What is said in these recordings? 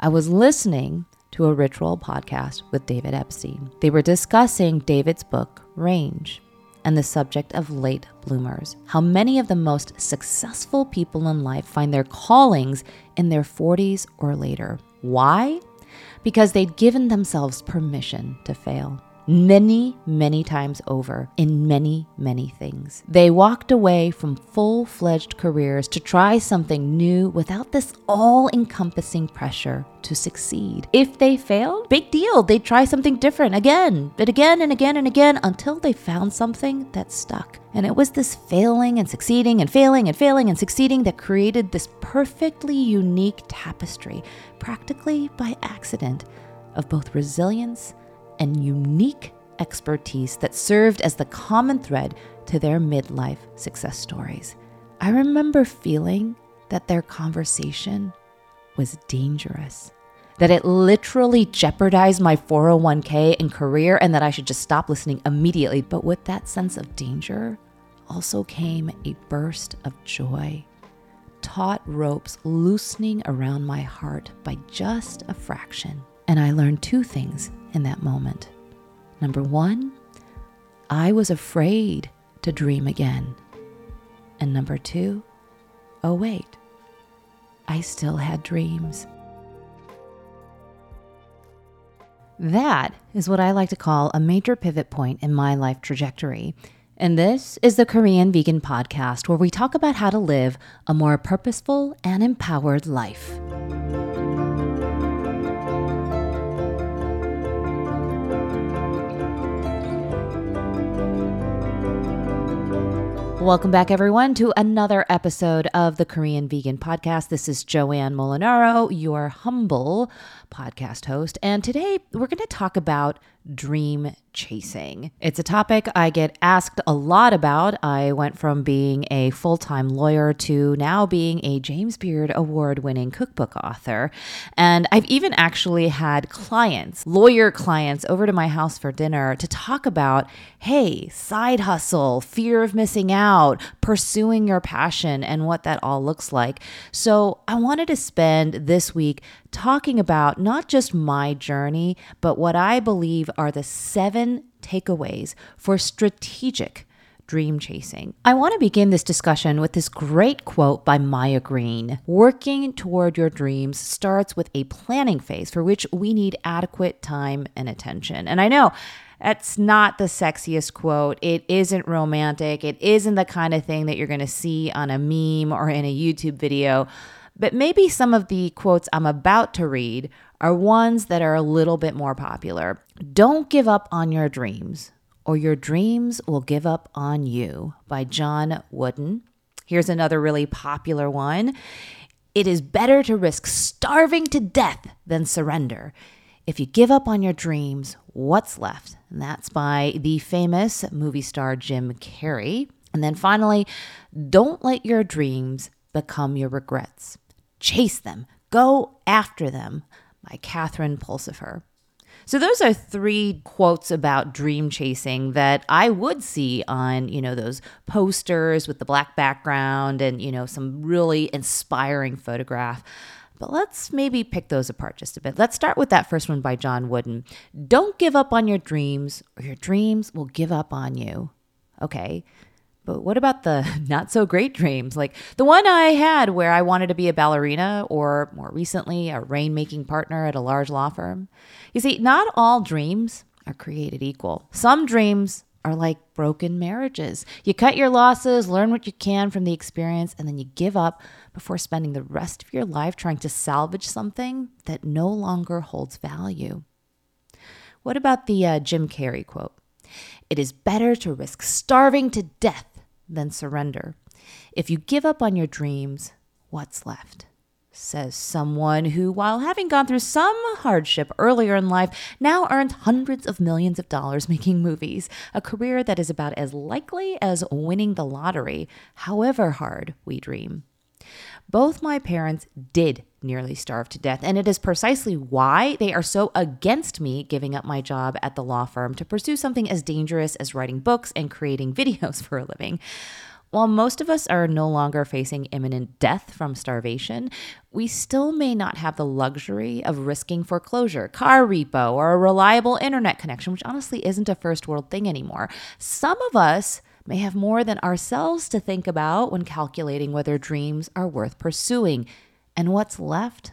I was listening to a Rich Roll podcast with David Epstein. They were discussing David's book, Range, and the subject of late bloomers, how many of the most successful people in life find their callings in their 40s or later. Why? Because they'd given themselves permission to fail. Many times over in many things. They walked away from full-fledged careers to try something new without this all-encompassing pressure to succeed. If they failed, big deal. They'd try something different again, but again and again and again until they found something that stuck. And it was this failing and succeeding and failing and failing and succeeding that created this perfectly unique tapestry, practically by accident, of both resilience and unique expertise that served as the common thread to their midlife success stories. I remember feeling that their conversation was dangerous, that it literally jeopardized my 401k and career, and that I should just stop listening immediately. But with that sense of danger also came a burst of joy, taut ropes loosening around my heart by just a fraction. And I learned two things in that moment. Number one, I was afraid to dream again. And number two, oh wait, I still had dreams. That is what I like to call a major pivot point in my life trajectory. And this is the Korean Vegan Podcast, where we talk about how to live a more purposeful and empowered life. Welcome back, everyone, to another episode of the Korean Vegan Podcast. This is Joanne Molinaro, your humble podcast host. And today we're going to talk about dream chasing. It's a topic I get asked a lot about. I went from being a full-time lawyer to now being a James Beard Award-winning cookbook author. And I've even actually had clients, lawyer clients, over to my house for dinner to talk about, hey, side hustle, fear of missing out, pursuing your passion, and what that all looks like. So I wanted to spend this week talking about not just my journey, but what I believe are the 7 takeaways for strategic dream chasing. I want to begin this discussion with this great quote by Maya Green. Working toward your dreams starts with a planning phase for which we need adequate time and attention. And I know that's not the sexiest quote. It isn't romantic. It isn't the kind of thing that you're going to see on a meme or in a YouTube video. But maybe some of the quotes I'm about to read are ones that are a little bit more popular. Don't give up on your dreams, or your dreams will give up on you, by John Wooden. Here's another really popular one. It is better to risk starving to death than surrender. If you give up on your dreams, what's left? And that's by the famous movie star Jim Carrey. And then finally, don't let your dreams become your regrets. Chase them. Go after them, by Catherine Pulsifer. So those are 3 quotes about dream chasing that I would see on, those posters with the black background and, some really inspiring photograph. But let's maybe pick those apart just a bit. Let's start with that first one by John Wooden. Don't give up on your dreams, or your dreams will give up on you. Okay. But what about the not so great dreams? Like the one I had where I wanted to be a ballerina, or more recently, a rainmaking partner at a large law firm. You see, not all dreams are created equal. Some dreams are like broken marriages. You cut your losses, learn what you can from the experience, and then you give up before spending the rest of your life trying to salvage something that no longer holds value. What about the Jim Carrey quote? It is better to risk starving to death than surrender. If you give up on your dreams, what's left? Says someone who, while having gone through some hardship earlier in life, now earns hundreds of millions of dollars making movies, a career that is about as likely as winning the lottery, however hard we dream. Both my parents did nearly starve to death, and it is precisely why they are so against me giving up my job at the law firm to pursue something as dangerous as writing books and creating videos for a living. While most of us are no longer facing imminent death from starvation, we still may not have the luxury of risking foreclosure, car repo, or a reliable internet connection, which honestly isn't a first world thing anymore. Some of us may have more than ourselves to think about when calculating whether dreams are worth pursuing. And what's left?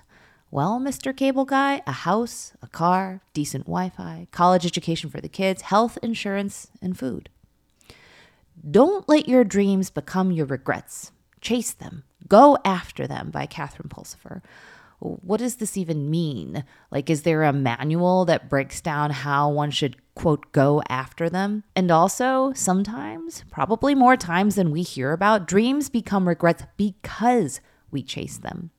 Well, Mr. Cable Guy, a house, a car, decent Wi-Fi, college education for the kids, health insurance, and food. Don't Let Your Dreams Become Your Regrets. Chase Them. Go After Them by Catherine Pulsifer. What does this even mean? Like, is there a manual that breaks down how one should, quote, go after them? And also, sometimes, probably more times than we hear about, dreams become regrets because we chase them.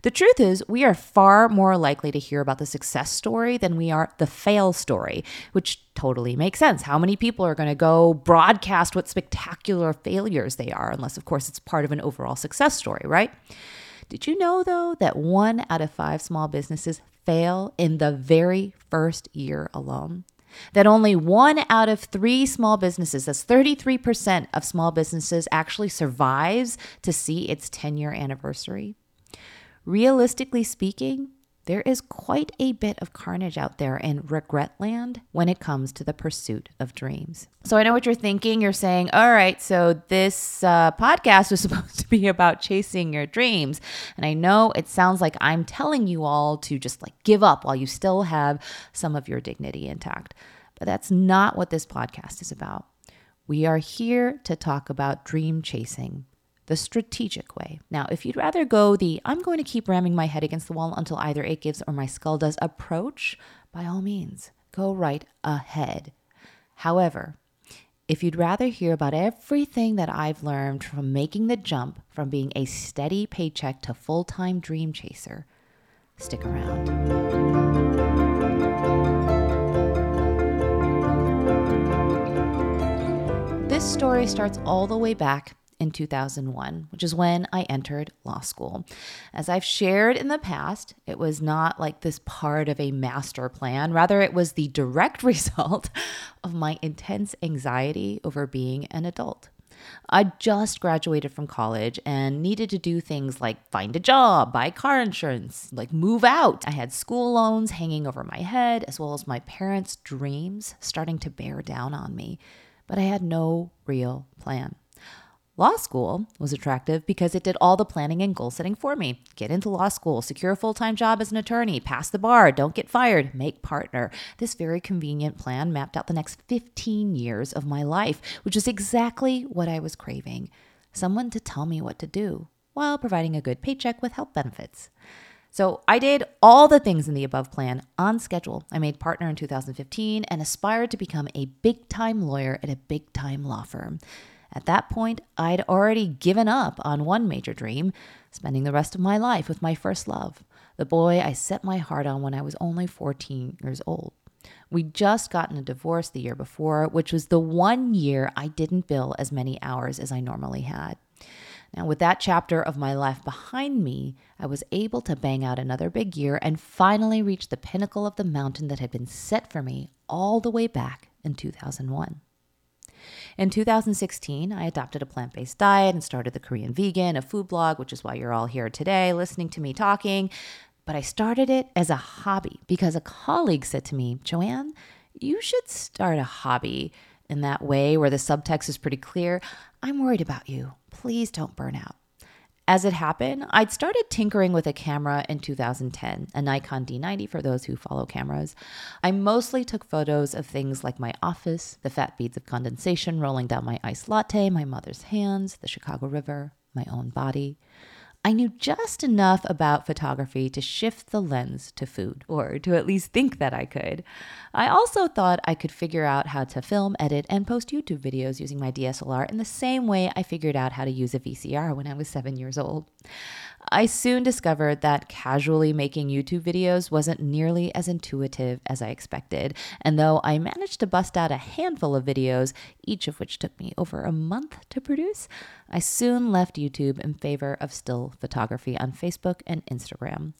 The truth is, we are far more likely to hear about the success story than we are the fail story, which totally makes sense. How many people are going to go broadcast what spectacular failures they are, unless, of course, it's part of an overall success story, right? Did you know, though, that 1 out of 5 small businesses fail in the very first year alone? That only 1 out of 3 small businesses, that's 33% of small businesses, actually survives to see its 10-year anniversary? Realistically speaking, there is quite a bit of carnage out there in regret land when it comes to the pursuit of dreams. So I know what you're thinking. You're saying, all right, so this podcast was supposed to be about chasing your dreams. And I know it sounds like I'm telling you all to just like give up while you still have some of your dignity intact. But that's not what this podcast is about. We are here to talk about dream chasing the strategic way. Now, if you'd rather go the I'm going to keep ramming my head against the wall until either it gives or my skull does approach, by all means, go right ahead. However, if you'd rather hear about everything that I've learned from making the jump from being a steady paycheck to full-time dream chaser, stick around. This story starts all the way back in 2001, which is when I entered law school. As I've shared in the past, it was not like this part of a master plan. Rather, it was the direct result of my intense anxiety over being an adult. I just graduated from college and needed to do things like find a job, buy car insurance, like move out. I had school loans hanging over my head, as well as my parents' dreams starting to bear down on me. But I had no real plan. Law school was attractive because it did all the planning and goal setting for me. Get into law school, secure a full-time job as an attorney, pass the bar, don't get fired, make partner. This very convenient plan mapped out the next 15 years of my life, which is exactly what I was craving. Someone to tell me what to do while providing a good paycheck with health benefits. So I did all the things in the above plan on schedule. I made partner in 2015 and aspired to become a big-time lawyer at a big-time law firm. At that point, I'd already given up on one major dream, spending the rest of my life with my first love, the boy I set my heart on when I was only 14 years old. We'd just gotten a divorce the year before, which was the one year I didn't bill as many hours as I normally had. Now, with that chapter of my life behind me, I was able to bang out another big year and finally reach the pinnacle of the mountain that had been set for me all the way back in 2001. In 2016, I adopted a plant-based diet and started The Korean Vegan, a food blog, which is why you're all here today listening to me talking. But I started it as a hobby because a colleague said to me, Joanne, you should start a hobby in that way where the subtext is pretty clear. I'm worried about you. Please don't burn out. As it happened, I'd started tinkering with a camera in 2010, a Nikon D90 for those who follow cameras. I mostly took photos of things like my office, the fat beads of condensation rolling down my iced latte, my mother's hands, the Chicago River, my own body. I knew just enough about photography to shift the lens to food, or to at least think that I could. I also thought I could figure out how to film, edit, and post YouTube videos using my DSLR in the same way I figured out how to use a VCR when I was 7 years old. I soon discovered that casually making YouTube videos wasn't nearly as intuitive as I expected, and though I managed to bust out a handful of videos, each of which took me over a month to produce, I soon left YouTube in favor of still photography on Facebook and Instagram.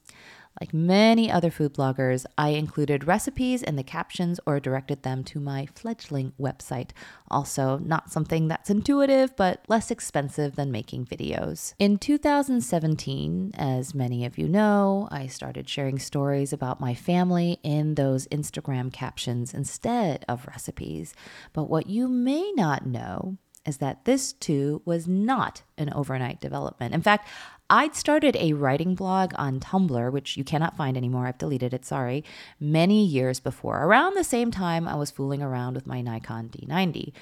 Like many other food bloggers, I included recipes in the captions or directed them to my fledgling website. Also, not something that's intuitive, but less expensive than making videos. In 2017, as many of you know, I started sharing stories about my family in those Instagram captions instead of recipes. But what you may not know is that this too was not an overnight development. In fact, I'd started a writing blog on Tumblr, which you cannot find anymore. I've deleted it, sorry, many years before. Around the same time, I was fooling around with my Nikon D90.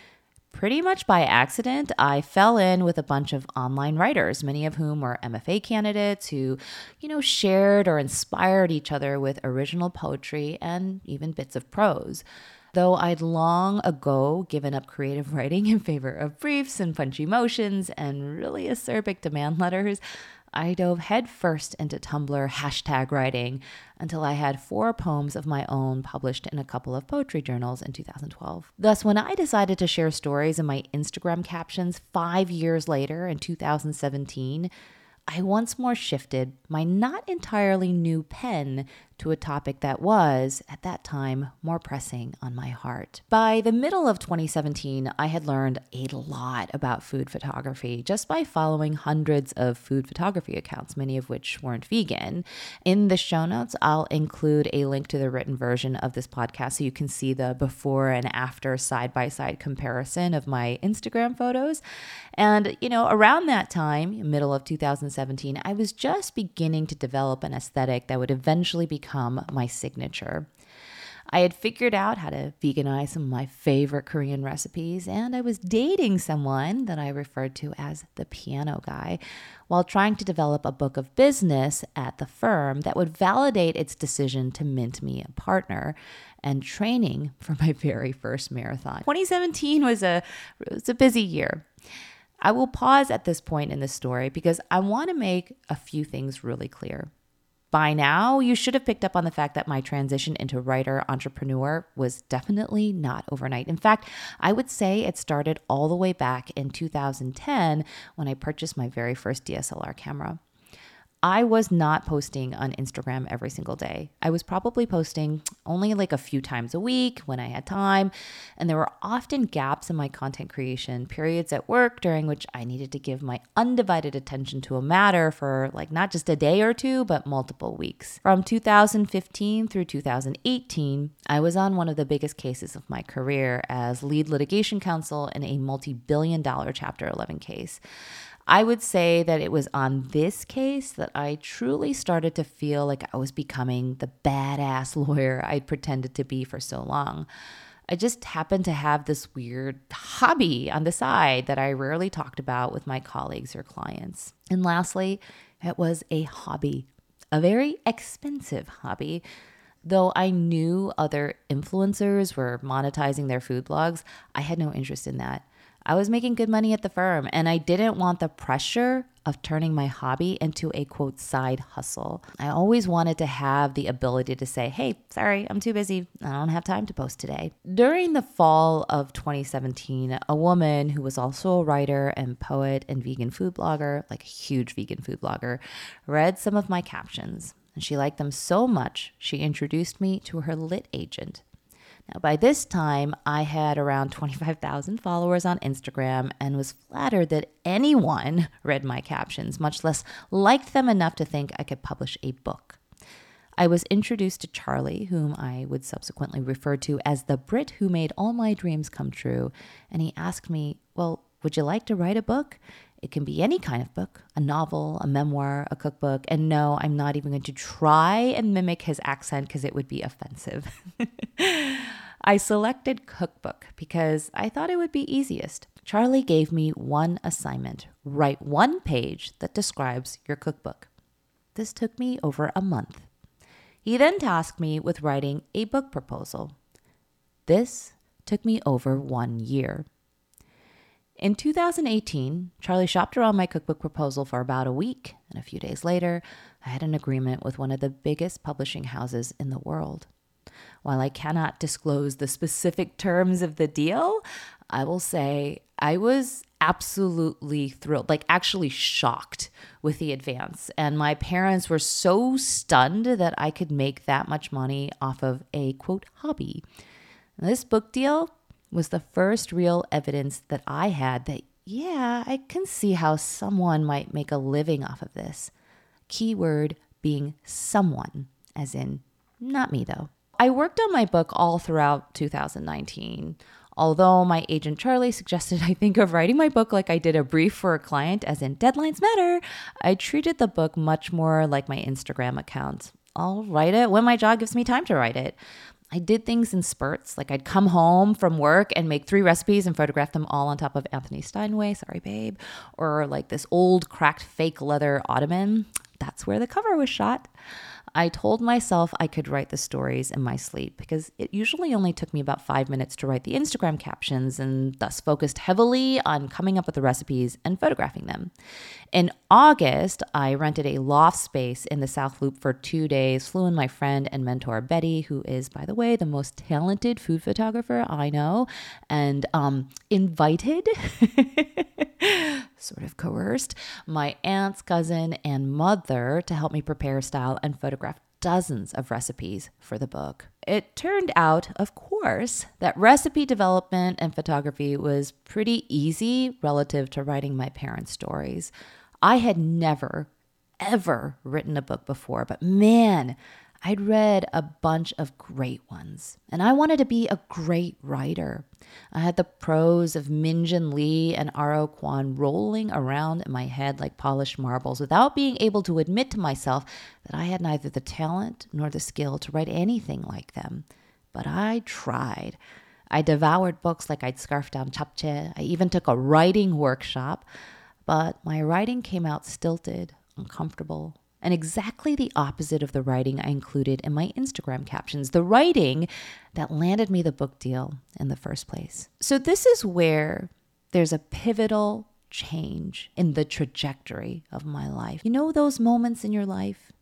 Pretty much by accident, I fell in with a bunch of online writers, many of whom were MFA candidates who, shared or inspired each other with original poetry and even bits of prose. Though I'd long ago given up creative writing in favor of briefs and punchy motions and really acerbic demand letters, I dove headfirst into Tumblr #writing until I had 4 poems of my own published in a couple of poetry journals in 2012. Thus, when I decided to share stories in my Instagram captions 5 years later in 2017, I once more shifted my not entirely new pen to a topic that was, at that time, more pressing on my heart. By the middle of 2017, I had learned a lot about food photography just by following hundreds of food photography accounts, many of which weren't vegan. In the show notes, I'll include a link to the written version of this podcast so you can see the before and after side-by-side comparison of my Instagram photos. And, around that time, middle of 2017, I was just beginning to develop an aesthetic that would eventually become my signature. I had figured out how to veganize some of my favorite Korean recipes, and I was dating someone that I referred to as the piano guy while trying to develop a book of business at the firm that would validate its decision to mint me a partner and training for my very first marathon. 2017 was a busy year. I will pause at this point in the story because I want to make a few things really clear. By now, you should have picked up on the fact that my transition into writer-entrepreneur was definitely not overnight. In fact, I would say it started all the way back in 2010 when I purchased my very first DSLR camera. I was not posting on Instagram every single day. I was probably posting only a few times a week when I had time, and there were often gaps in my content creation, periods at work during which I needed to give my undivided attention to a matter for not just a day or two, but multiple weeks. From 2015 through 2018, I was on one of the biggest cases of my career as lead litigation counsel in a multi-billion-dollar Chapter 11 case. I would say that it was on this case that I truly started to feel like I was becoming the badass lawyer I'd pretended to be for so long. I just happened to have this weird hobby on the side that I rarely talked about with my colleagues or clients. And lastly, it was a hobby, a very expensive hobby. Though I knew other influencers were monetizing their food blogs, I had no interest in that. I was making good money at the firm, and I didn't want the pressure of turning my hobby into a, quote, side hustle. I always wanted to have the ability to say, hey, sorry, I'm too busy. I don't have time to post today. During the fall of 2017, a woman who was also a writer and poet and vegan food blogger, a huge vegan food blogger, read some of my captions, and she liked them so much, she introduced me to her lit agent. Now, by this time, I had around 25,000 followers on Instagram and was flattered that anyone read my captions, much less liked them enough to think I could publish a book. I was introduced to Charlie, whom I would subsequently refer to as the Brit who made all my dreams come true, and he asked me, well, would you like to write a book? It can be any kind of book, a novel, a memoir, a cookbook. And no, I'm not even going to try and mimic his accent because it would be offensive. I selected cookbook because I thought it would be easiest. Charlie gave me one assignment. Write one page that describes your cookbook. This took me over a month. He then tasked me with writing a book proposal. This took me over 1 year. In 2018, Charlie shopped around my cookbook proposal for about a week, and a few days later, I had an agreement with one of the biggest publishing houses in the world. While I cannot disclose the specific terms of the deal, I will say I was absolutely thrilled, like actually shocked with the advance. And my parents were so stunned that I could make that much money off of a, quote, hobby. And this book deal was the first real evidence that I had that, yeah, I can see how someone might make a living off of this. Keyword being someone, as in not me though. I worked on my book all throughout 2019. Although my agent Charlie suggested I think of writing my book like I did a brief for a client, as in deadlines matter, I treated the book much more like my Instagram account. I'll write it when my job gives me time to write it. I did things in spurts, like I'd come home from work and make 3 recipes and photograph them all on top of Anthony Steinway, sorry babe, or like this old cracked fake leather ottoman. That's where the cover was shot. I told myself I could write the stories in my sleep because it usually only took me about 5 minutes to write the Instagram captions, and thus focused heavily on coming up with the recipes and photographing them. In August, I rented a loft space in the South Loop for 2 days, flew in my friend and mentor Betty, who is, by the way, the most talented food photographer I know, and invited, sort of coerced, my aunt's cousin and mother to help me prepare, style, and photograph dozens of recipes for the book. It turned out, of course, that recipe development and photography was pretty easy relative to writing my parents' stories. I had never, ever written a book before, but man, I'd read a bunch of great ones, and I wanted to be a great writer. I had the prose of Min Jin Lee and R.O. Kwon rolling around in my head like polished marbles without being able to admit to myself that I had neither the talent nor the skill to write anything like them. But I tried. I devoured books like I'd scarfed down japchae. I even took a writing workshop, but my writing came out stilted, uncomfortable, and exactly the opposite of the writing I included in my Instagram captions, the writing that landed me the book deal in the first place. So this is where there's a pivotal change in the trajectory of my life. You know those moments in your life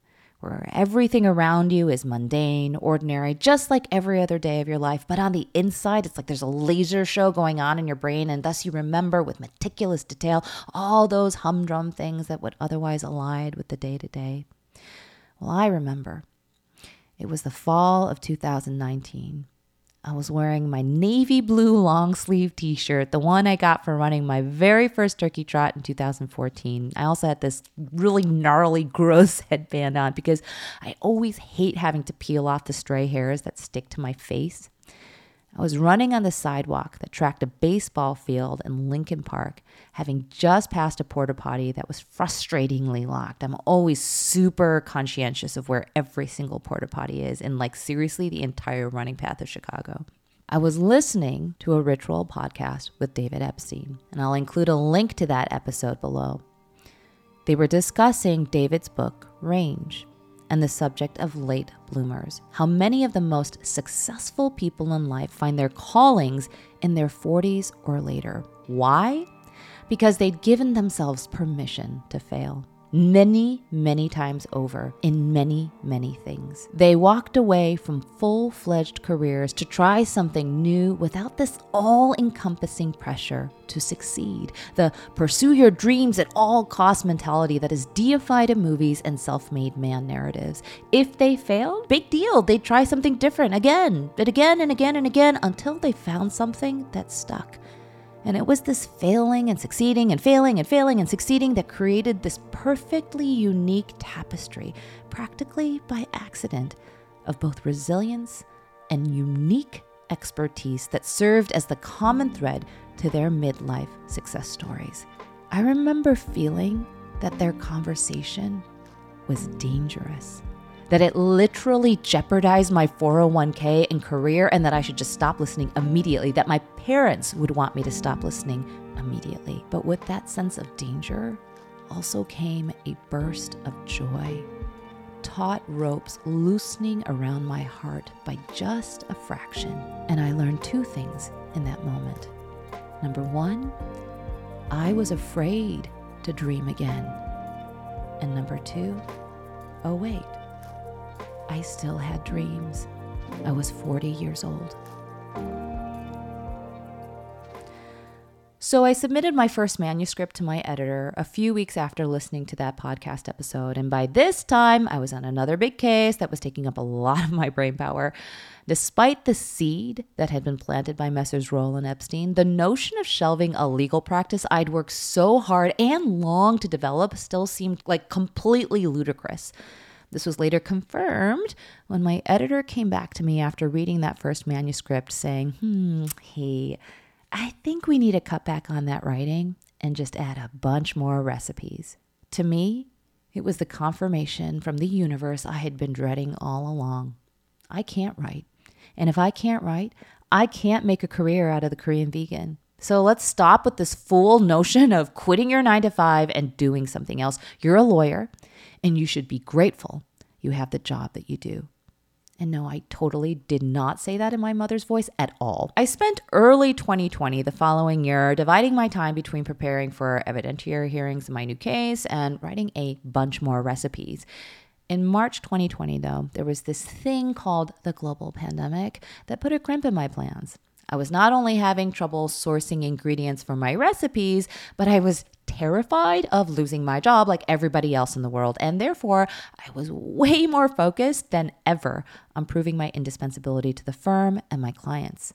where everything around you is mundane, ordinary, just like every other day of your life, but on the inside, it's like there's a laser show going on in your brain, and thus you remember with meticulous detail all those humdrum things that would otherwise collide with the day-to-day. Well, I remember. It was the fall of 2019. I was wearing my navy blue long sleeve t-shirt, the one I got for running my very first turkey trot in 2014. I also had this really gnarly, gross headband on because I always hate having to peel off the stray hairs that stick to my face. I was running on the sidewalk that tracked a baseball field in Lincoln Park, having just passed a porta potty that was frustratingly locked. I'm always super conscientious of where every single porta potty is in, like, seriously the entire running path of Chicago. I was listening to a Rich Roll podcast with David Epstein, and I'll include a link to that episode below. They were discussing David's book, Range, and the subject of late bloomers, how many of the most successful people in life find their callings in their 40s or later. Why? Because they'd given themselves permission to fail many, many times over in many, many things. They walked away from full-fledged careers to try something new without this all-encompassing pressure to succeed, the pursue your dreams at all costs mentality that is deified in movies and self-made man narratives. If they failed, big deal, they'd try something different again and again and again and again until they found something that stuck. And it was this failing and succeeding and failing and failing and succeeding that created this perfectly unique tapestry, practically by accident, of both resilience and unique expertise that served as the common thread to their midlife success stories. I remember feeling that their conversation was dangerous, that it literally jeopardized my 401k and career, and that I should just stop listening immediately, that my parents would want me to stop listening immediately. But with that sense of danger also came a burst of joy, taut ropes loosening around my heart by just a fraction. And I learned 2 things in that moment. Number 1, I was afraid to dream again. And number 2, oh wait, I still had dreams. I was 40 years old. So I submitted my first manuscript to my editor a few weeks after listening to that podcast episode, and by this time I was on another big case that was taking up a lot of my brain power. Despite the seed that had been planted by Messrs. Roll and Epstein, the notion of shelving a legal practice I'd worked so hard and long to develop still seemed like completely ludicrous. This was later confirmed when my editor came back to me after reading that first manuscript saying, hey, I think we need to cut back on that writing and just add a bunch more recipes. To me, it was the confirmation from the universe I had been dreading all along. I can't write. And if I can't write, I can't make a career out of the Korean vegan. So let's stop with this fool notion of quitting your 9-to-5 and doing something else. You're a lawyer, and you should be grateful you have the job that you do. And no, I totally did not say that in my mother's voice at all. I spent early 2020, the following year, dividing my time between preparing for evidentiary hearings in my new case and writing a bunch more recipes. In March 2020, though, there was this thing called the global pandemic that put a crimp in my plans. I was not only having trouble sourcing ingredients for my recipes, but I was terrified of losing my job like everybody else in the world. And therefore, I was way more focused than ever on proving my indispensability to the firm and my clients.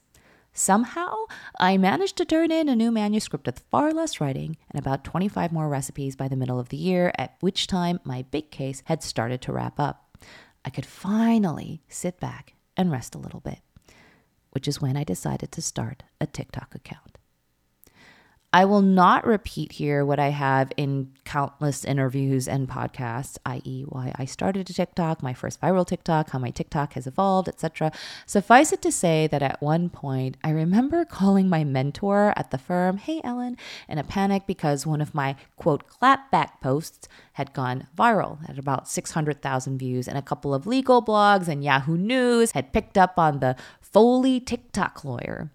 Somehow, I managed to turn in a new manuscript with far less writing and about 25 more recipes by the middle of the year, at which time my big case had started to wrap up. I could finally sit back and rest a little bit, which is when I decided to start a TikTok account. I will not repeat here what I have in countless interviews and podcasts, i.e. why I started a TikTok, my first viral TikTok, how my TikTok has evolved, etc. Suffice it to say that at one point, I remember calling my mentor at the firm, hey Ellen, in a panic because one of my, quote, clapback posts had gone viral at about 600,000 views, and a couple of legal blogs and Yahoo News had picked up on the Foley TikTok lawyer.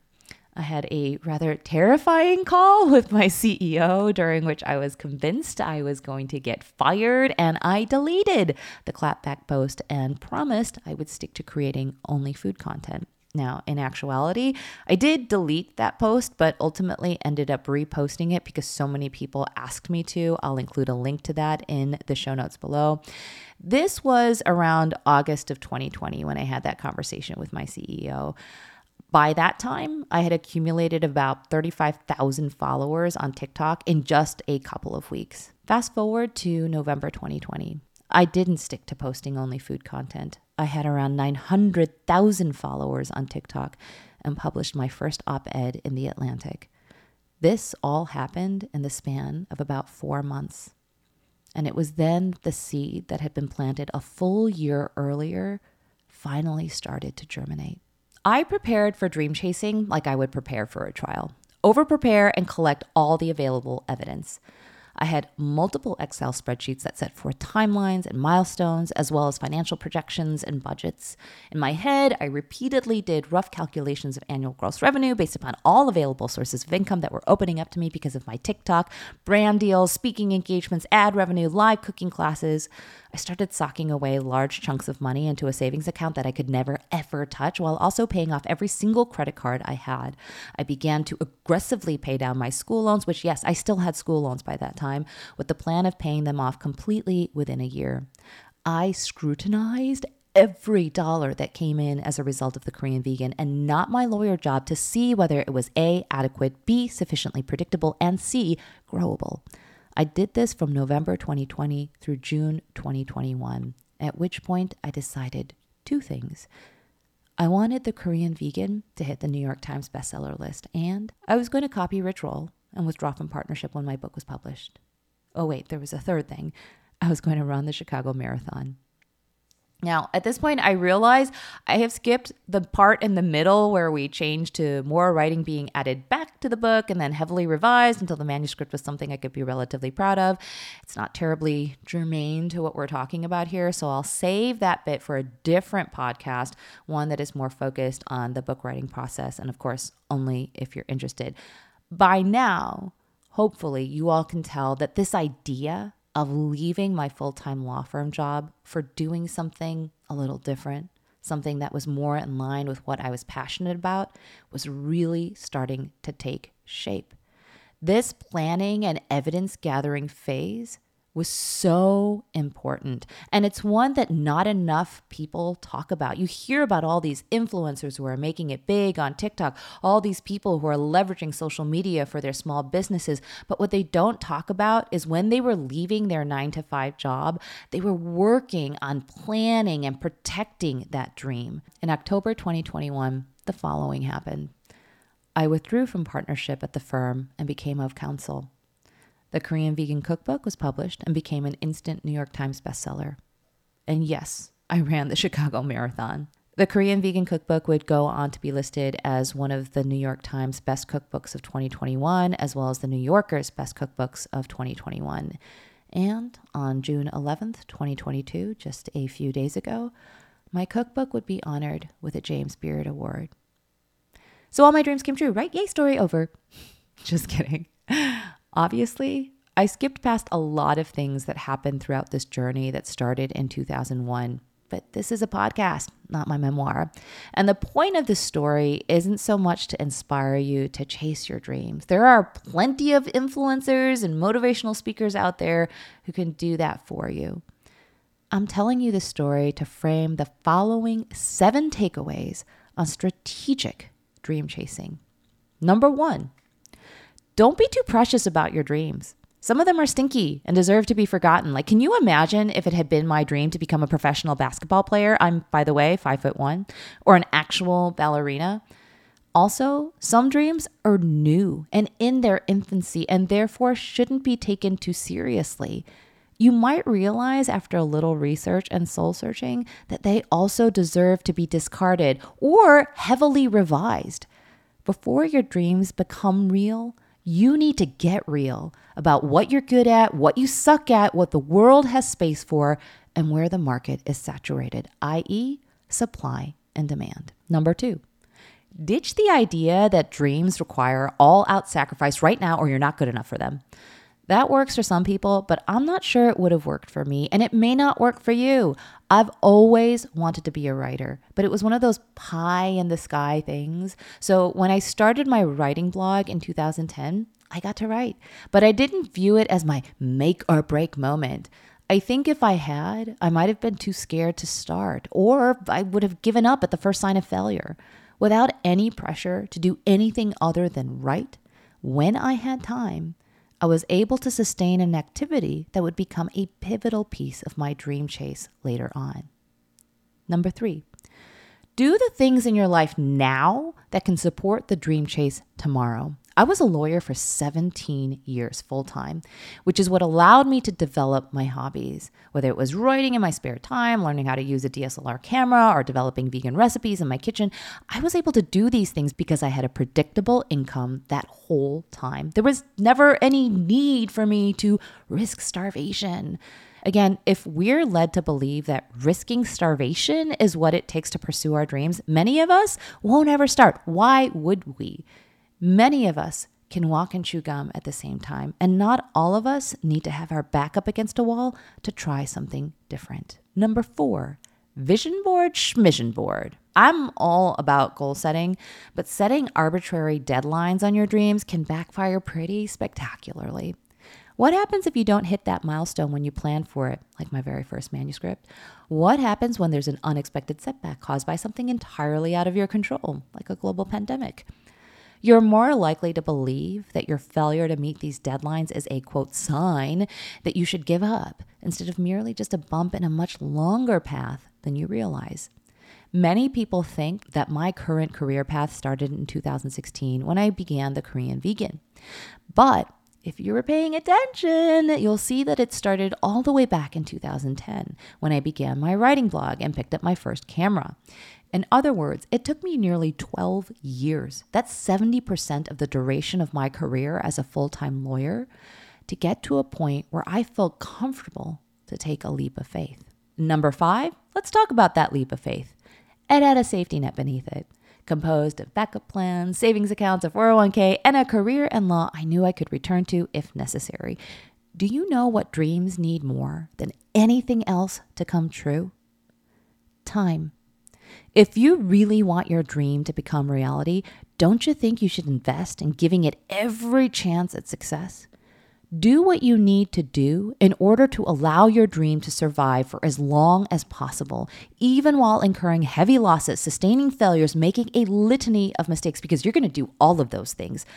I had a rather terrifying call with my CEO during which I was convinced I was going to get fired, and I deleted the clapback post and promised I would stick to creating only food content. Now, in actuality, I did delete that post, but ultimately ended up reposting it because so many people asked me to. I'll include a link to that in the show notes below. This was around August of 2020 when I had that conversation with my CEO. By that time, I had accumulated about 35,000 followers on TikTok in just a couple of weeks. Fast forward to November 2020. I didn't stick to posting only food content. I had around 900,000 followers on TikTok and published my first op-ed in the Atlantic. This all happened in the span of about 4 months. And it was then the seed that had been planted a full year earlier finally started to germinate. I prepared for dream chasing like I would prepare for a trial. Over-prepare and collect all the available evidence. I had multiple Excel spreadsheets that set forth timelines and milestones, as well as financial projections and budgets. In my head, I repeatedly did rough calculations of annual gross revenue based upon all available sources of income that were opening up to me because of my TikTok, brand deals, speaking engagements, ad revenue, live cooking classes. I started socking away large chunks of money into a savings account that I could never, ever touch, while also paying off every single credit card I had. I began to aggressively pay down my school loans, which, yes, I still had school loans by that time, with the plan of paying them off completely within a year. I scrutinized every dollar that came in as a result of the Korean vegan and not my lawyer job to see whether it was A, adequate, B, sufficiently predictable, and C, growable. I did this from November 2020 through June 2021, at which point I decided two things. I wanted the Korean vegan to hit the New York Times bestseller list, and I was going to copy Rich Roll and withdraw from partnership when my book was published. Oh wait, there was a third thing. I was going to run the Chicago Marathon. Now, at this point, I realize I have skipped the part in the middle where we changed to more writing being added back to the book and then heavily revised until the manuscript was something I could be relatively proud of. It's not terribly germane to what we're talking about here, so I'll save that bit for a different podcast, one that is more focused on the book writing process, and of course, only if you're interested. By now, hopefully, you all can tell that this idea of leaving my full-time law firm job for doing something a little different, something that was more in line with what I was passionate about, was really starting to take shape. This planning and evidence gathering phase was so important. And it's one that not enough people talk about. You hear about all these influencers who are making it big on TikTok, all these people who are leveraging social media for their small businesses. But what they don't talk about is when they were leaving their 9-to-5 job, they were working on planning and protecting that dream. In October 2021, the following happened. I withdrew from partnership at the firm and became of counsel. The Korean Vegan Cookbook was published and became an instant New York Times bestseller. And yes, I ran the Chicago Marathon. The Korean Vegan Cookbook would go on to be listed as one of the New York Times best cookbooks of 2021, as well as the New Yorker's best cookbooks of 2021. And on June 11th, 2022, just a few days ago, my cookbook would be honored with a James Beard Award. So all my dreams came true, right? Yay, story over. Just kidding. Obviously, I skipped past a lot of things that happened throughout this journey that started in 2001, but this is a podcast, not my memoir. And the point of this story isn't so much to inspire you to chase your dreams. There are plenty of influencers and motivational speakers out there who can do that for you. I'm telling you this story to frame the following 7 takeaways on strategic dream chasing. Number 1, don't be too precious about your dreams. Some of them are stinky and deserve to be forgotten. Like, can you imagine if it had been my dream to become a professional basketball player? I'm, by the way, 5'1", or an actual ballerina. Also, some dreams are new and in their infancy and therefore shouldn't be taken too seriously. You might realize after a little research and soul searching that they also deserve to be discarded or heavily revised. Before your dreams become real, you need to get real about what you're good at, what you suck at, what the world has space for, and where the market is saturated, i.e. supply and demand. Number 2, ditch the idea that dreams require all-out sacrifice right now or you're not good enough for them. That works for some people, but I'm not sure it would have worked for me, and it may not work for you. I've always wanted to be a writer, but it was one of those pie-in-the-sky things. So when I started my writing blog in 2010, I got to write, but I didn't view it as my make-or-break moment. I think if I had, I might have been too scared to start, or I would have given up at the first sign of failure. Without any pressure to do anything other than write, when I had time, I was able to sustain an activity that would become a pivotal piece of my dream chase later on. Number 3, do the things in your life now that can support the dream chase tomorrow. I was a lawyer for 17 years full-time, which is what allowed me to develop my hobbies, whether it was writing in my spare time, learning how to use a DSLR camera, or developing vegan recipes in my kitchen. I was able to do these things because I had a predictable income that whole time. There was never any need for me to risk starvation. Again, if we're led to believe that risking starvation is what it takes to pursue our dreams, many of us won't ever start. Why would we? Many of us can walk and chew gum at the same time, and not all of us need to have our back up against a wall to try something different. Number 4, vision board, schmission board. I'm all about goal setting, but setting arbitrary deadlines on your dreams can backfire pretty spectacularly. What happens if you don't hit that milestone when you plan for it, like my very first manuscript? What happens when there's an unexpected setback caused by something entirely out of your control, like a global pandemic? You're more likely to believe that your failure to meet these deadlines is a, quote, sign that you should give up instead of merely just a bump in a much longer path than you realize. Many people think that my current career path started in 2016 when I began The Korean Vegan. But if you were paying attention, you'll see that it started all the way back in 2010 when I began my writing blog and picked up my first camera. In other words, it took me nearly 12 years, that's 70% of the duration of my career as a full-time lawyer, to get to a point where I felt comfortable to take a leap of faith. Number 5, let's talk about that leap of faith. It had a safety net beneath it, composed of backup plans, savings accounts, a 401k, and a career in law I knew I could return to if necessary. Do you know what dreams need more than anything else to come true? Time. If you really want your dream to become reality, Don't you think you should invest in giving it every chance at success? Do what you need to do in order to allow your dream to survive for as long as possible, even while incurring heavy losses, sustaining failures, making a litany of mistakes, because you're going to do all of those things.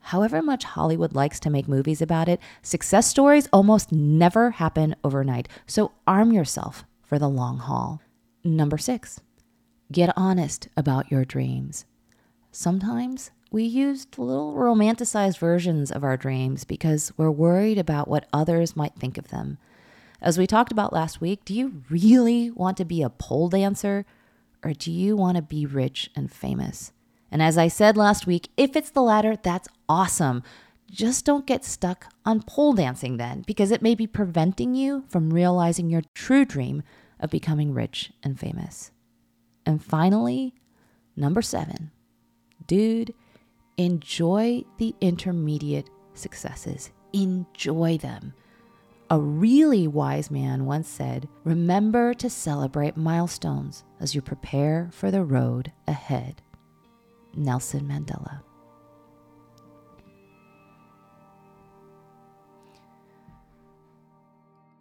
However much Hollywood likes to make movies about it, success stories almost never happen overnight. So arm yourself for the long haul. Number 6, get honest about your dreams. Sometimes we used little romanticized versions of our dreams because we're worried about what others might think of them. As we talked about last week, do you really want to be a pole dancer, or do you want to be rich and famous? And as I said last week, if it's the latter, that's awesome. Just don't get stuck on pole dancing then, because it may be preventing you from realizing your true dream of becoming rich and famous. And finally, number 7, dude, enjoy the intermediate successes. Enjoy them. A really wise man once said, remember to celebrate milestones as you prepare for the road ahead. Nelson Mandela.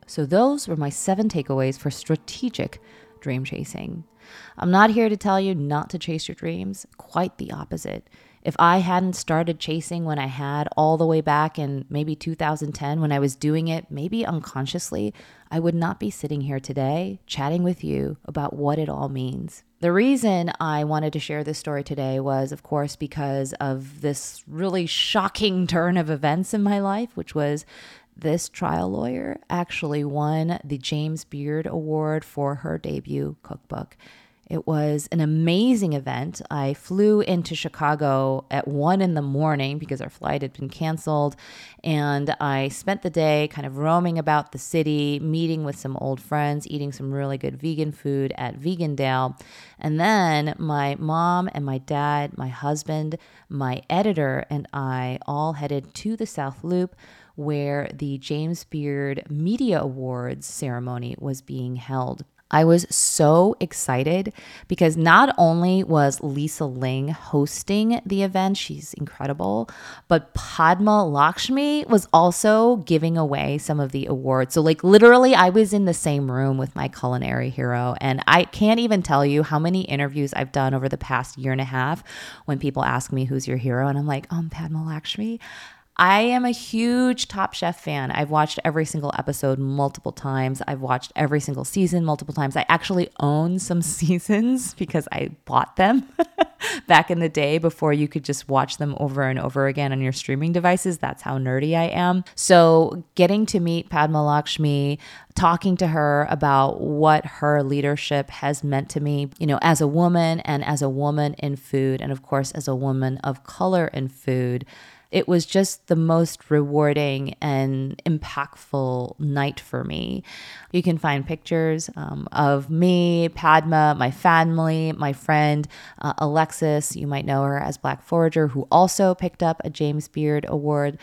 So those were my 7 takeaways for strategic dream chasing. I'm not here to tell you not to chase your dreams, quite the opposite. If I hadn't started chasing when I had all the way back in maybe 2010, when I was doing it, maybe unconsciously, I would not be sitting here today chatting with you about what it all means. The reason I wanted to share this story today was, of course, because of this really shocking turn of events in my life, which was this trial lawyer actually won the James Beard Award for her debut cookbook. It was an amazing event. I flew into Chicago at 1 a.m. because our flight had been canceled. And I spent the day kind of roaming about the city, meeting with some old friends, eating some really good vegan food at Vegandale. And then my mom and my dad, my husband, my editor, and I all headed to the South Loop, where the James Beard Media Awards ceremony was being held. I was so excited because not only was Lisa Ling hosting the event, she's incredible, but Padma Lakshmi was also giving away some of the awards. So like literally I was in the same room with my culinary hero, and I can't even tell you how many interviews I've done over the past 1.5 years when people ask me who's your hero, and I'm like, Padma Lakshmi. I am a huge Top Chef fan. I've watched every single episode multiple times. I've watched every single season multiple times. I actually own some seasons because I bought them back in the day before you could just watch them over and over again on your streaming devices. That's how nerdy I am. So getting to meet Padma Lakshmi, talking to her about what her leadership has meant to me, you know, as a woman and as a woman in food, and of course, as a woman of color in food, it was just the most rewarding and impactful night for me. You can find pictures of me, Padma, my family, my friend, Alexis, you might know her as Black Forager, who also picked up a James Beard Award.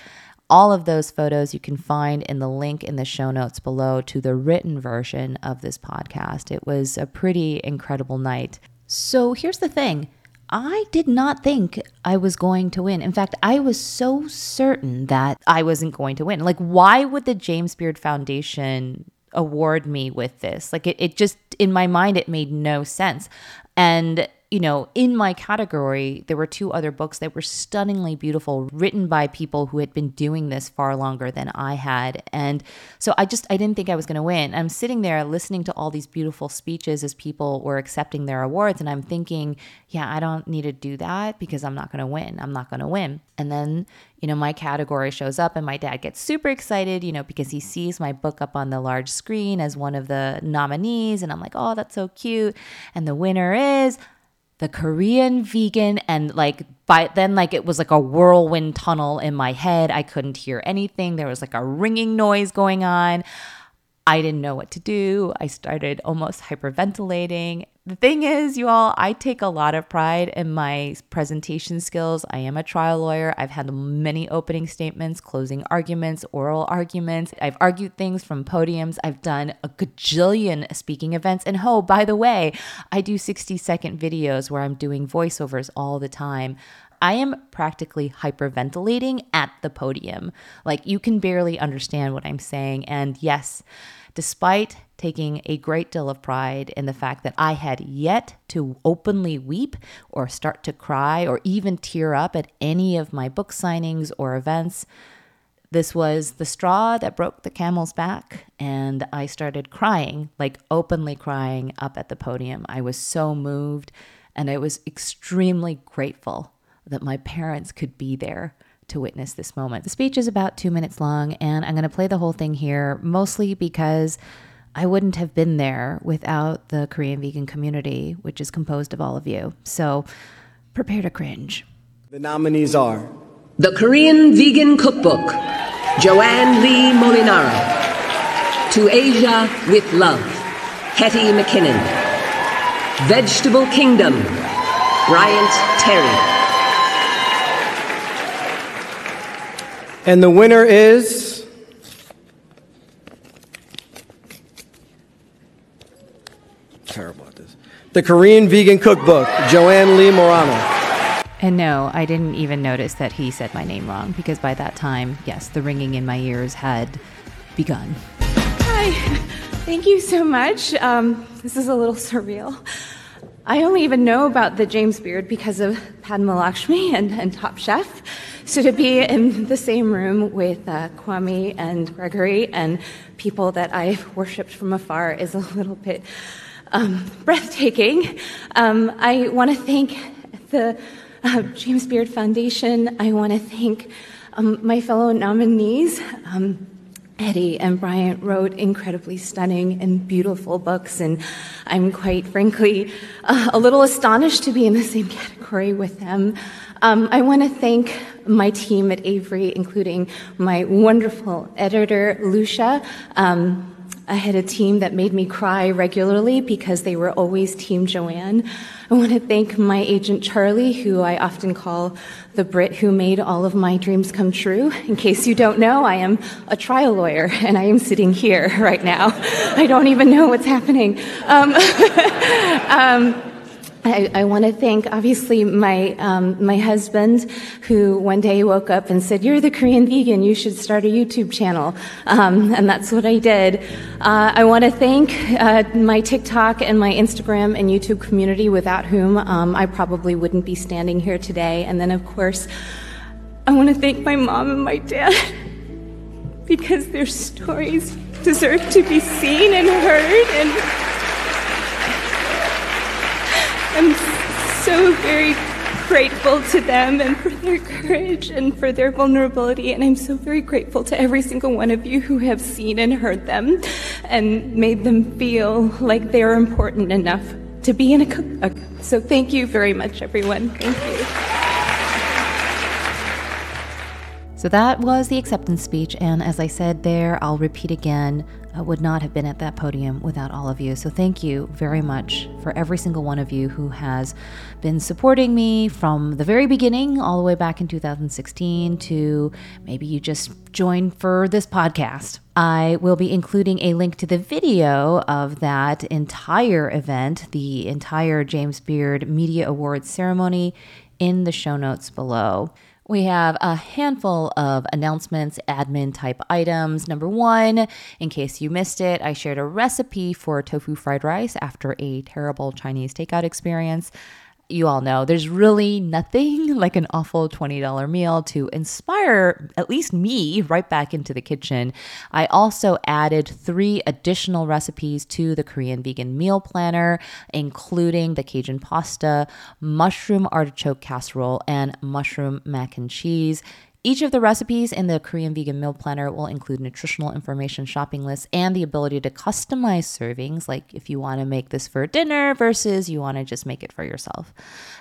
All of those photos you can find in the link in the show notes below to the written version of this podcast. It was a pretty incredible night. So here's the thing. I did not think I was going to win. In fact, I was so certain that I wasn't going to win. Like, why would the James Beard Foundation award me with this? Like, it just, in my mind, it made no sense. And, you know, in my category, there were 2 other books that were stunningly beautiful, written by people who had been doing this far longer than I had. And so I didn't think I was going to win. I'm sitting there listening to all these beautiful speeches as people were accepting their awards. And I'm thinking, yeah, I don't need to do that because I'm not going to win. I'm not going to win. And then, you know, my category shows up and my dad gets super excited, you know, because he sees my book up on the large screen as one of the nominees. And I'm like, oh, that's so cute. And the winner is The Korean Vegan, and like by then, like it was like a whirlwind tunnel in my head. I couldn't hear anything. There was like a ringing noise going on. I didn't know what to do. I started almost hyperventilating. The thing is, you all, I take a lot of pride in my presentation skills. I am a trial lawyer. I've had many opening statements, closing arguments, oral arguments. I've argued things from podiums. I've done a gajillion speaking events. And oh, by the way, I do 60-second videos where I'm doing voiceovers all the time. I am practically hyperventilating at the podium. Like, you can barely understand what I'm saying. And yes, despite taking a great deal of pride in the fact that I had yet to openly weep or start to cry or even tear up at any of my book signings or events, this was the straw that broke the camel's back, and I started crying, like openly crying up at the podium. I was so moved, and I was extremely grateful that my parents could be there to witness this moment. The speech is about 2 minutes long, and I'm going to play the whole thing here, mostly because I wouldn't have been there without the Korean vegan community, which is composed of all of you. So prepare to cringe. The nominees are The Korean Vegan Cookbook, Joanne Lee Molinaro. To Asia with Love, Hetty McKinnon. Vegetable Kingdom, Bryant Terry. And the winner is terrible at this. The Korean Vegan Cookbook, Joanne Lee Molinaro. And no, I didn't even notice that he said my name wrong, because by that time, yes, the ringing in my ears had begun. Hi, thank you so much. This is a little surreal. I only even know about the James Beard because of Padma Lakshmi and Top Chef. So to be in the same room with Kwame and Gregory and people that I've worshipped from afar is a little bit breathtaking. I want to thank the James Beard Foundation. I want to thank my fellow nominees. Eddie and Bryant wrote incredibly stunning and beautiful books, and I'm quite frankly a little astonished to be in the same category with them. I want to thank my team at Avery, including my wonderful editor, Lucia. I had a team that made me cry regularly because they were always Team Joanne. I want to thank my agent, Charlie, who I often call the Brit who made all of my dreams come true. In case you don't know, I am a trial lawyer, and I am sitting here right now. I don't even know what's happening. I want to thank, obviously, my husband, who one day woke up and said, "You're the Korean vegan. You should start a YouTube channel," and that's what I did. I want to thank my TikTok and my Instagram and YouTube community, without whom I probably wouldn't be standing here today. And then, of course, I want to thank my mom and my dad because their stories deserve to be seen and heard. And I'm so very grateful to them and for their courage and for their vulnerability, and I'm so very grateful to every single one of you who have seen and heard them and made them feel like they're important enough to be in a cookbook. So thank you very much, everyone. Thank you. So that was the acceptance speech, and as I said there, I'll repeat again, I would not have been at that podium without all of you. So thank you very much for every single one of you who has been supporting me from the very beginning, all the way back in 2016, to maybe you just joined for this podcast. I will be including a link to the video of that entire event, the entire James Beard Media Awards ceremony, in the show notes below. We have a handful of announcements, admin type items. Number one, in case you missed it, I shared a recipe for tofu fried rice after a terrible Chinese takeout experience. You all know there's really nothing like an awful $20 meal to inspire at least me right back into the kitchen. I also added 3 additional recipes to the Korean Vegan Meal Planner, including the Cajun pasta, mushroom artichoke casserole, and mushroom mac and cheese. Each of the recipes in the Korean Vegan Meal Planner will include nutritional information, shopping lists, and the ability to customize servings, like if you want to make this for dinner versus you want to just make it for yourself.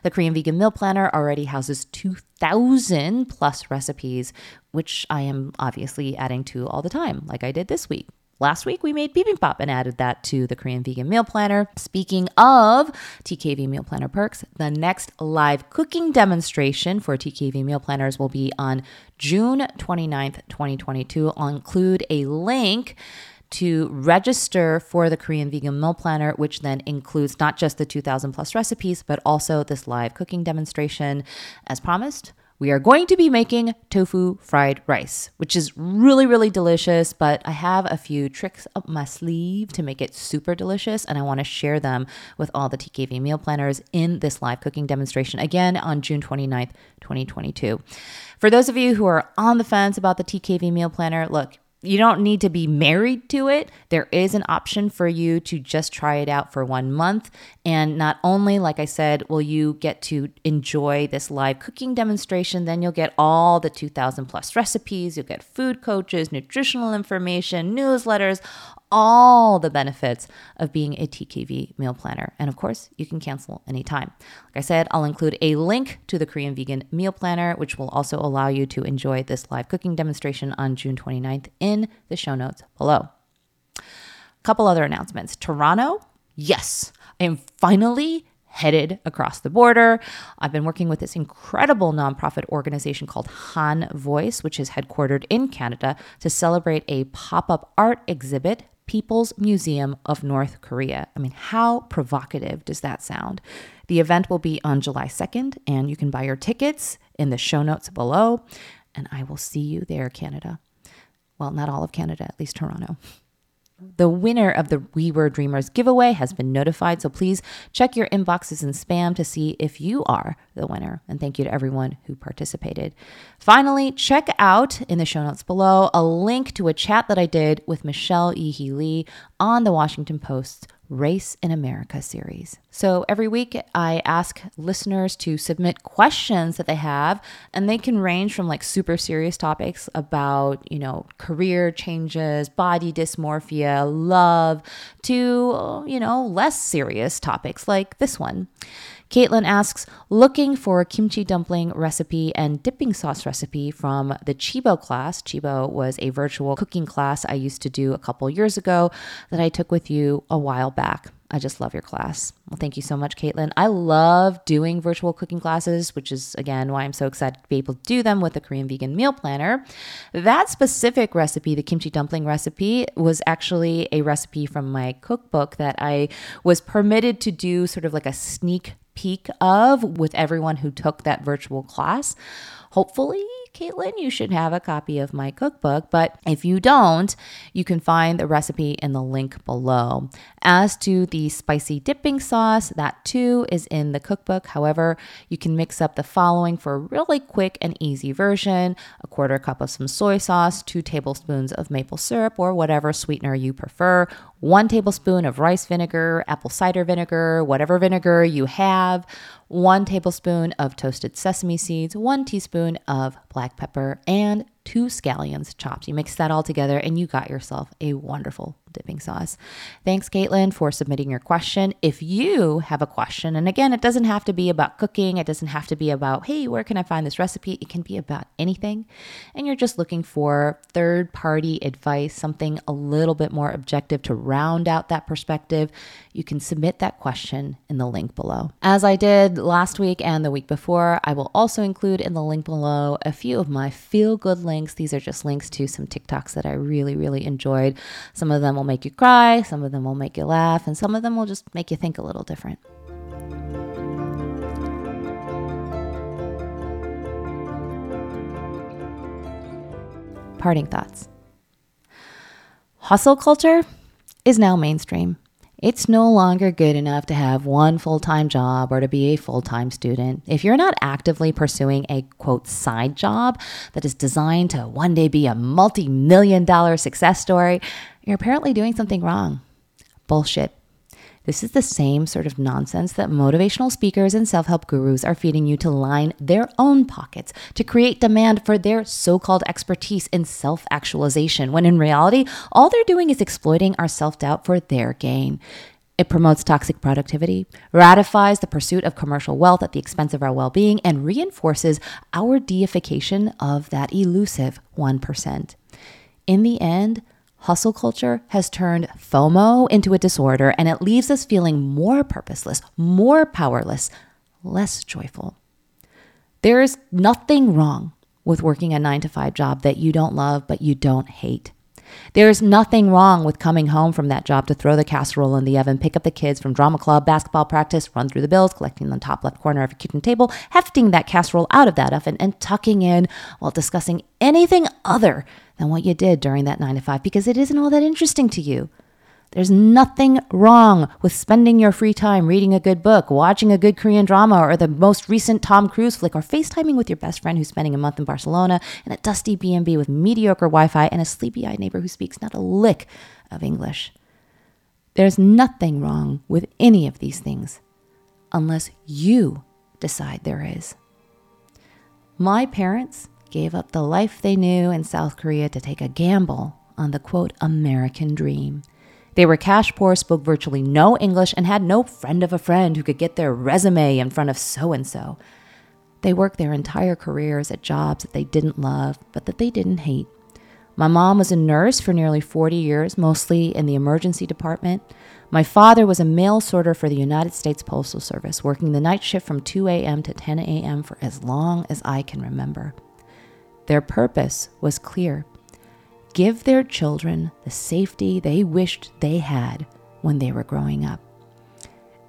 The Korean Vegan Meal Planner already houses 2,000 plus recipes, which I am obviously adding to all the time, like I did this week. Last week, we made bibimbap and added that to the Korean Vegan Meal Planner. Speaking of TKV Meal Planner perks, the next live cooking demonstration for TKV Meal Planners will be on June 29th, 2022. I'll include a link to register for the Korean Vegan Meal Planner, which then includes not just the 2,000 plus recipes, but also this live cooking demonstration. As promised, we are going to be making tofu fried rice, which is really, really delicious, but I have a few tricks up my sleeve to make it super delicious, and I want to share them with all the TKV meal planners in this live cooking demonstration, again on June 29th, 2022. For those of you who are on the fence about the TKV meal planner, look, you don't need to be married to it. There is an option for you to just try it out for 1 month. And not only, like I said, will you get to enjoy this live cooking demonstration, then you'll get all the 2,000 plus recipes, you'll get food coaches, nutritional information, newsletters, all the benefits of being a TKV meal planner. And of course, you can cancel anytime. Like I said, I'll include a link to the Korean Vegan Meal Planner, which will also allow you to enjoy this live cooking demonstration on June 29th in the show notes below. A couple other announcements. Toronto, yes, I am finally headed across the border. I've been working with this incredible nonprofit organization called Han Voice, which is headquartered in Canada, to celebrate a pop-up art exhibit, People's Museum of North Korea. I mean, how provocative does that sound? The event will be on July 2nd, and you can buy your tickets in the show notes below, and I will see you there, Canada. Well, not all of Canada, at least Toronto. The winner of the We Were Dreamers giveaway has been notified, so please check your inboxes and spam to see if you are the winner. And thank you to everyone who participated. Finally, check out in the show notes below a link to a chat that I did with Michelle Yeehee Lee on the Washington Post's Race in America series. So every week I ask listeners to submit questions that they have, and they can range from like super serious topics about, you know, career changes, body dysmorphia, love, to, you know, less serious topics like this one. Caitlin asks, looking for a kimchi dumpling recipe and dipping sauce recipe from the Chibo class. Chibo was a virtual cooking class I used to do a couple years ago that I took with you a while back. I just love your class. Well, thank you so much, Caitlin. I love doing virtual cooking classes, which is, again, why I'm so excited to be able to do them with the Korean Vegan Meal Planner. That specific recipe, the kimchi dumpling recipe, was actually a recipe from my cookbook that I was permitted to do sort of like a sneak peek of with everyone who took that virtual class. Hopefully, Caitlin, you should have a copy of my cookbook, but if you don't, you can find the recipe in the link below. As to the spicy dipping sauce, that too is in the cookbook. However, you can mix up the following for a really quick and easy version: 1/4 cup of some soy sauce, 2 tablespoons of maple syrup or whatever sweetener you prefer, 1 tablespoon of rice vinegar, apple cider vinegar, whatever vinegar you have, 1 tablespoon of toasted sesame seeds, 1 teaspoon of black pepper, and 2 scallions chopped. You mix that all together and you got yourself a wonderful dipping sauce. Thanks, Caitlin, for submitting your question. If you have a question, and again, it doesn't have to be about cooking. It doesn't have to be about, hey, where can I find this recipe? It can be about anything. And you're just looking for third-party advice, something a little bit more objective to round out that perspective. You can submit that question in the link below. As I did last week and the week before, I will also include in the link below a few of my feel-good links. These are just links to some TikToks that I really, really enjoyed. Some of them will make you cry, some of them will make you laugh, and some of them will just make you think a little different. Parting thoughts. Hustle culture is now mainstream. It's no longer good enough to have one full-time job or to be a full-time student. If you're not actively pursuing a, quote, side job that is designed to one day be a multi-million-dollar success story, you're apparently doing something wrong. Bullshit. This is the same sort of nonsense that motivational speakers and self-help gurus are feeding you to line their own pockets, to create demand for their so-called expertise in self-actualization, when in reality, all they're doing is exploiting our self-doubt for their gain. It promotes toxic productivity, ratifies the pursuit of commercial wealth at the expense of our well-being, and reinforces our deification of that elusive 1%. In the end, hustle culture has turned FOMO into a disorder, and it leaves us feeling more purposeless, more powerless, less joyful. There is nothing wrong with working a 9-to-5 job that you don't love but you don't hate. There's nothing wrong with coming home from that job to throw the casserole in the oven, pick up the kids from drama club, basketball practice, run through the bills, collecting the top left corner of a kitchen table, hefting that casserole out of that oven, and tucking in while discussing anything other than what you did during that 9 to 5 because it isn't all that interesting to you. There's nothing wrong with spending your free time reading a good book, watching a good Korean drama, or the most recent Tom Cruise flick, or FaceTiming with your best friend who's spending a month in Barcelona in a dusty B&B with mediocre Wi-Fi and a sleepy-eyed neighbor who speaks not a lick of English. There's nothing wrong with any of these things unless you decide there is. My parents gave up the life they knew in South Korea to take a gamble on the, quote, American dream. They were cash poor, spoke virtually no English, and had no friend of a friend who could get their resume in front of so-and-so. They worked their entire careers at jobs that they didn't love, but that they didn't hate. My mom was a nurse for nearly 40 years, mostly in the emergency department. My father was a mail sorter for the United States Postal Service, working the night shift from 2 a.m. to 10 a.m. for as long as I can remember. Their purpose was clear. Give their children the safety they wished they had when they were growing up.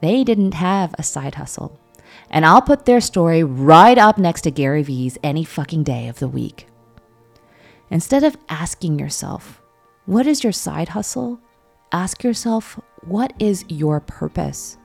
They didn't have a side hustle. And I'll put their story right up next to Gary V's any fucking day of the week. Instead of asking yourself, what is your side hustle? Ask yourself, what is your purpose?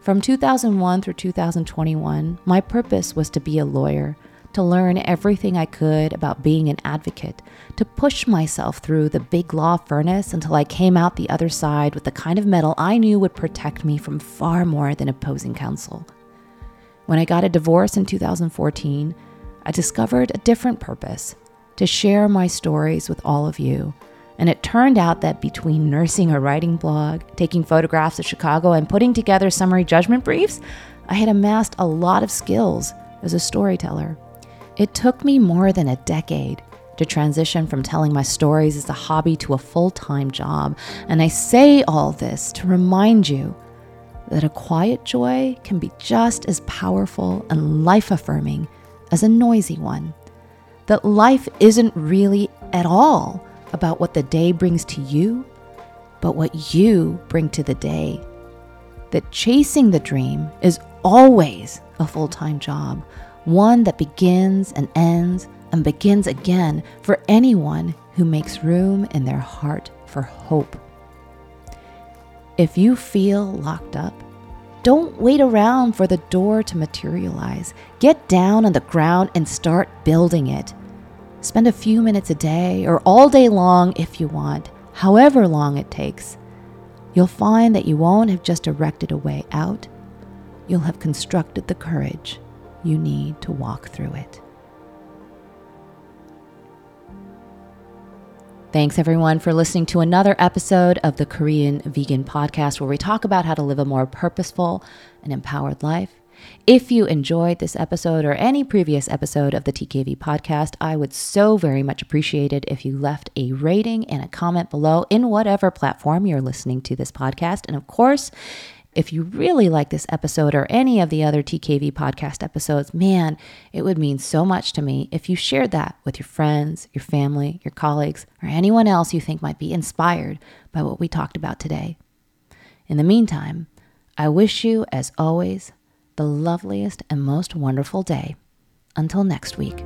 From 2001 through 2021, my purpose was to be a lawyer, to learn everything I could about being an advocate, to push myself through the big law furnace until I came out the other side with the kind of metal I knew would protect me from far more than opposing counsel. When I got a divorce in 2014, I discovered a different purpose, to share my stories with all of you. And it turned out that between nursing a writing blog, taking photographs of Chicago, and putting together summary judgment briefs, I had amassed a lot of skills as a storyteller. It took me more than a decade to transition from telling my stories as a hobby to a full-time job. And I say all this to remind you that a quiet joy can be just as powerful and life-affirming as a noisy one. That life isn't really at all about what the day brings to you, but what you bring to the day. That chasing the dream is always a full-time job. One that begins and ends and begins again for anyone who makes room in their heart for hope. If you feel locked up, don't wait around for the door to materialize. Get down on the ground and start building it. Spend a few minutes a day or all day long if you want, however long it takes. You'll find that you won't have just erected a way out. You'll have constructed the courage you need to walk through it. Thanks everyone for listening to another episode of the Korean Vegan Podcast, where we talk about how to live a more purposeful and empowered life. If you enjoyed this episode or any previous episode of the TKV podcast, I would so very much appreciate it if you left a rating and a comment below in whatever platform you're listening to this podcast. And of course, if you really like this episode or any of the other TKV podcast episodes, man, it would mean so much to me if you shared that with your friends, your family, your colleagues, or anyone else you think might be inspired by what we talked about today. In the meantime, I wish you, as always, the loveliest and most wonderful day. Until next week.